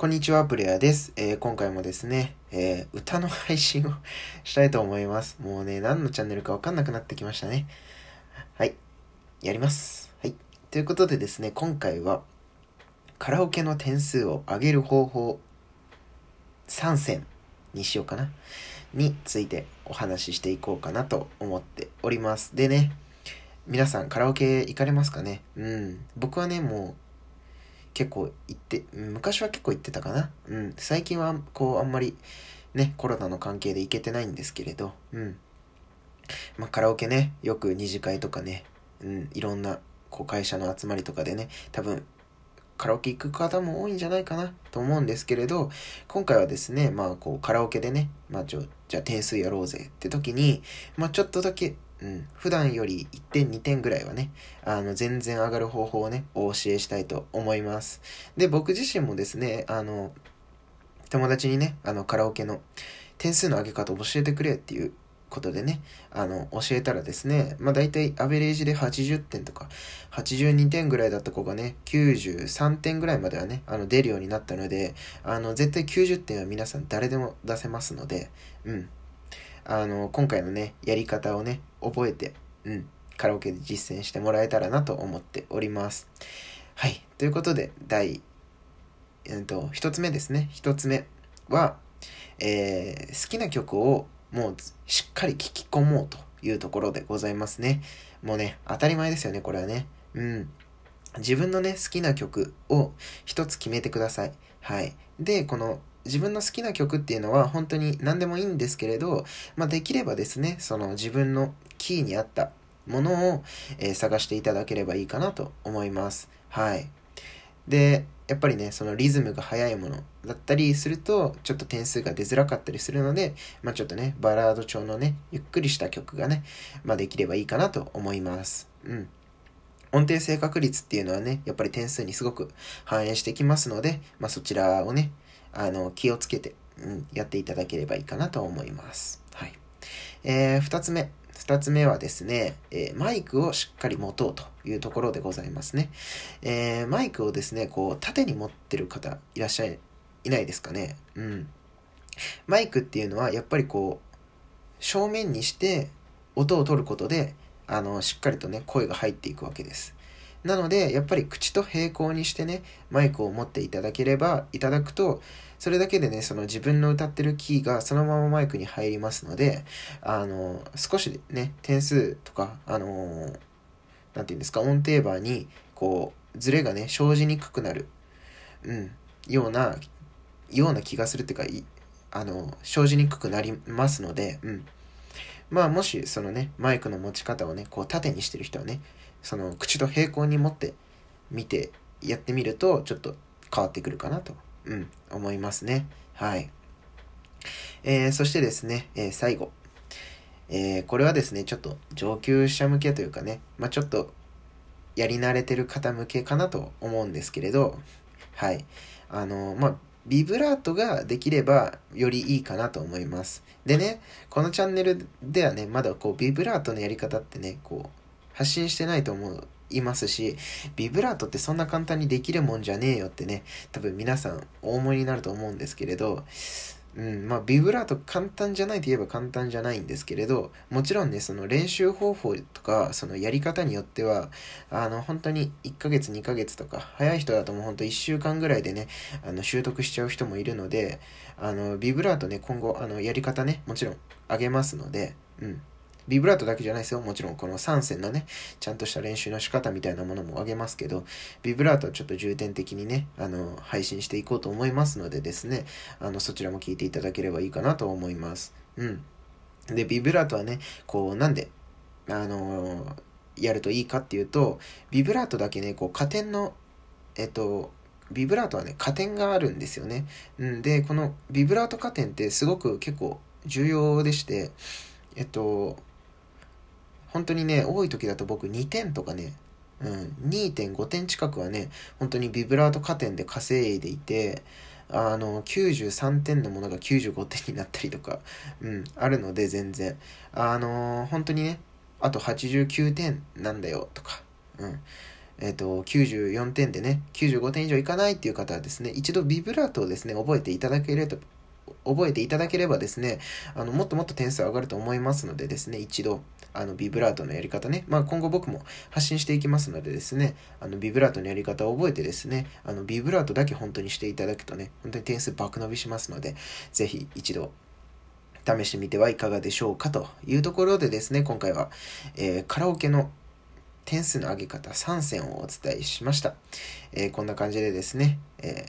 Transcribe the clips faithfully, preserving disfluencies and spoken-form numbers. こんにちは、プレイヤーです、えー、今回もですね、えー、歌の配信をしたいと思います。もうね、何のチャンネルか分かんなくなってきましたね。はい、やります。はい、ということでですね、今回はカラオケの点数を上げる方法さんせんにしようかなについてお話ししていこうかなと思っております。でね、皆さんカラオケ行かれますかね。うん、僕はね、もう結構行って、昔は結構行ってたかな。うん、最近はこうあんまりね、コロナの関係で行けてないんですけれど、うん。まあカラオケね、よく二次会とかね、うん、いろんなこう会社の集まりとかでね、多分カラオケ行く方も多いんじゃないかなと思うんですけれど、今回はですね、まあこうカラオケでね、まあちょ、じゃあ点数やろうぜって時に、まあちょっとだけ、うん、普段よりいってんにてんぐらいはね、あの全然上がる方法をねお教えしたいと思います。で、僕自身もですね、あの友達にね、あのカラオケの点数の上げ方を教えてくれっていうことでね、あの教えたらですね、まあ大体アベレージではちじゅってんとかはちじゅうにてんぐらいだった子がねきゅうじゅうさんてんぐらいまではね、あの出るようになったので、あの絶対きゅうじゅってんは皆さん誰でも出せますので、うん、あの今回のねやり方をね覚えて、うん、カラオケで実践してもらえたらなと思っております。はい、ということで第、えー、とひとつめですね。ひとつめは、えー、好きな曲をもうしっかり聴き込もうというところでございますね。もうね、当たり前ですよね、これはね。うん、自分のね好きな曲をひとつ決めてください。はい、でこの自分の好きな曲っていうのは本当に何でもいいんですけれど、まあ、できればですね、その自分のキーに合ったものを、えー、探していただければいいかなと思います。はい。で、やっぱりね、そのリズムが速いものだったりすると、ちょっと点数が出づらかったりするので、まあ、ちょっとね、バラード調のね、ゆっくりした曲がね、まあ、できればいいかなと思います。うん。音程正確率っていうのはね、やっぱり点数にすごく反映してきますので、まあ、そちらをね、あの気をつけて、うん、やっていただければいいかなと思います。はい。えー、二つ目。二つ目はですね、えー、マイクをしっかり持とうというところでございますね。えー、マイクをですね、こう、縦に持ってる方いらっしゃい、いないですかね。うん。マイクっていうのは、やっぱりこう、正面にして音を取ることで、あの、しっかりとね、声が入っていくわけです。なのでやっぱり口と平行にしてねマイクを持っていただければいただくと、それだけでねその自分の歌ってるキーがそのままマイクに入りますので、あの少しね点数とかあのなんて言うんですか、音程バーにこうズレがね生じにくくなる、うん、ようなような気がするっていうか、いあの生じにくくなりますので、うん、まあもしそのねマイクの持ち方をねこう縦にしてる人はね、その口と平行に持ってみてやってみるとちょっと変わってくるかなと、うん、思いますね。はい、えー、そしてですね、えー、最後、えー、これはですねちょっと上級者向けというかね、まあ、ちょっとやり慣れてる方向けかなと思うんですけれど、はい、あのー、まあビブラートができればよりいいかなと思います。でね、このチャンネルではねまだこうビブラートのやり方ってねこう発信してないと思いますし、ビブラートってそんな簡単にできるもんじゃねえよってね、多分皆さんお思いになると思うんですけれど、うん、まあビブラート簡単じゃないといえば簡単じゃないんですけれど、もちろんねその練習方法とかそのやり方によってはあの本当にいっかげつにかげつとか、早い人だともう本当いっしゅうかんぐらいでねあの習得しちゃう人もいるので、あのビブラートね今後あのやり方ねもちろん上げますので、うん。ビブラートだけじゃないですよ。もちろんこのさんせんのね、ちゃんとした練習の仕方みたいなものもあげますけど、ビブラートはちょっと重点的にね、あの、配信していこうと思いますのでですね、あの、そちらも聞いていただければいいかなと思います。うん。で、ビブラートはね、こう、なんで、あのー、やるといいかっていうと、ビブラートだけね、こう、加点の、えっと、ビブラートはね、加点があるんですよね。うんで、このビブラート加点ってすごく結構重要でして、えっと、本当にね、多い時だと僕にてんとかね、うん、にてんごてん近くはね、本当にビブラート加点で稼いでいて、あの、きゅうじゅうさんてんのものがきゅうじゅうごてんになったりとか、うん、あるので全然。あの、本当にね、あとはちじゅうきゅうてんなんだよとか、うん、えっと、きゅうじゅうよんてんでね、きゅうじゅうごてん以上いかないっていう方はですね、一度ビブラートをですね、覚えていただければ、覚えていただければですね、あのもっともっと点数上がると思いますのでですね、一度あのビブラートのやり方ね、まあ、今後僕も発信していきますのでですね、あのビブラートのやり方を覚えてですね、あのビブラートだけ本当にしていただくとね、本当に点数爆伸びしますので、ぜひ一度試してみてはいかがでしょうかというところでですね、今回は、えー、カラオケの点数の上げ方さんせんをお伝えしました。えー、こんな感じでですね、え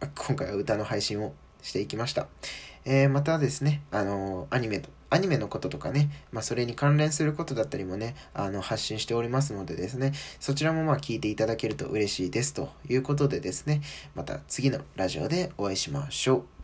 ー、今回は歌の配信をしていきました。えー、またですね、あのー、アニメとアニメのこととかね、まあ、それに関連することだったりもね、あの発信しておりますのでですね、そちらもまあ聞いていただけると嬉しいですということでですね、また次のラジオでお会いしましょう。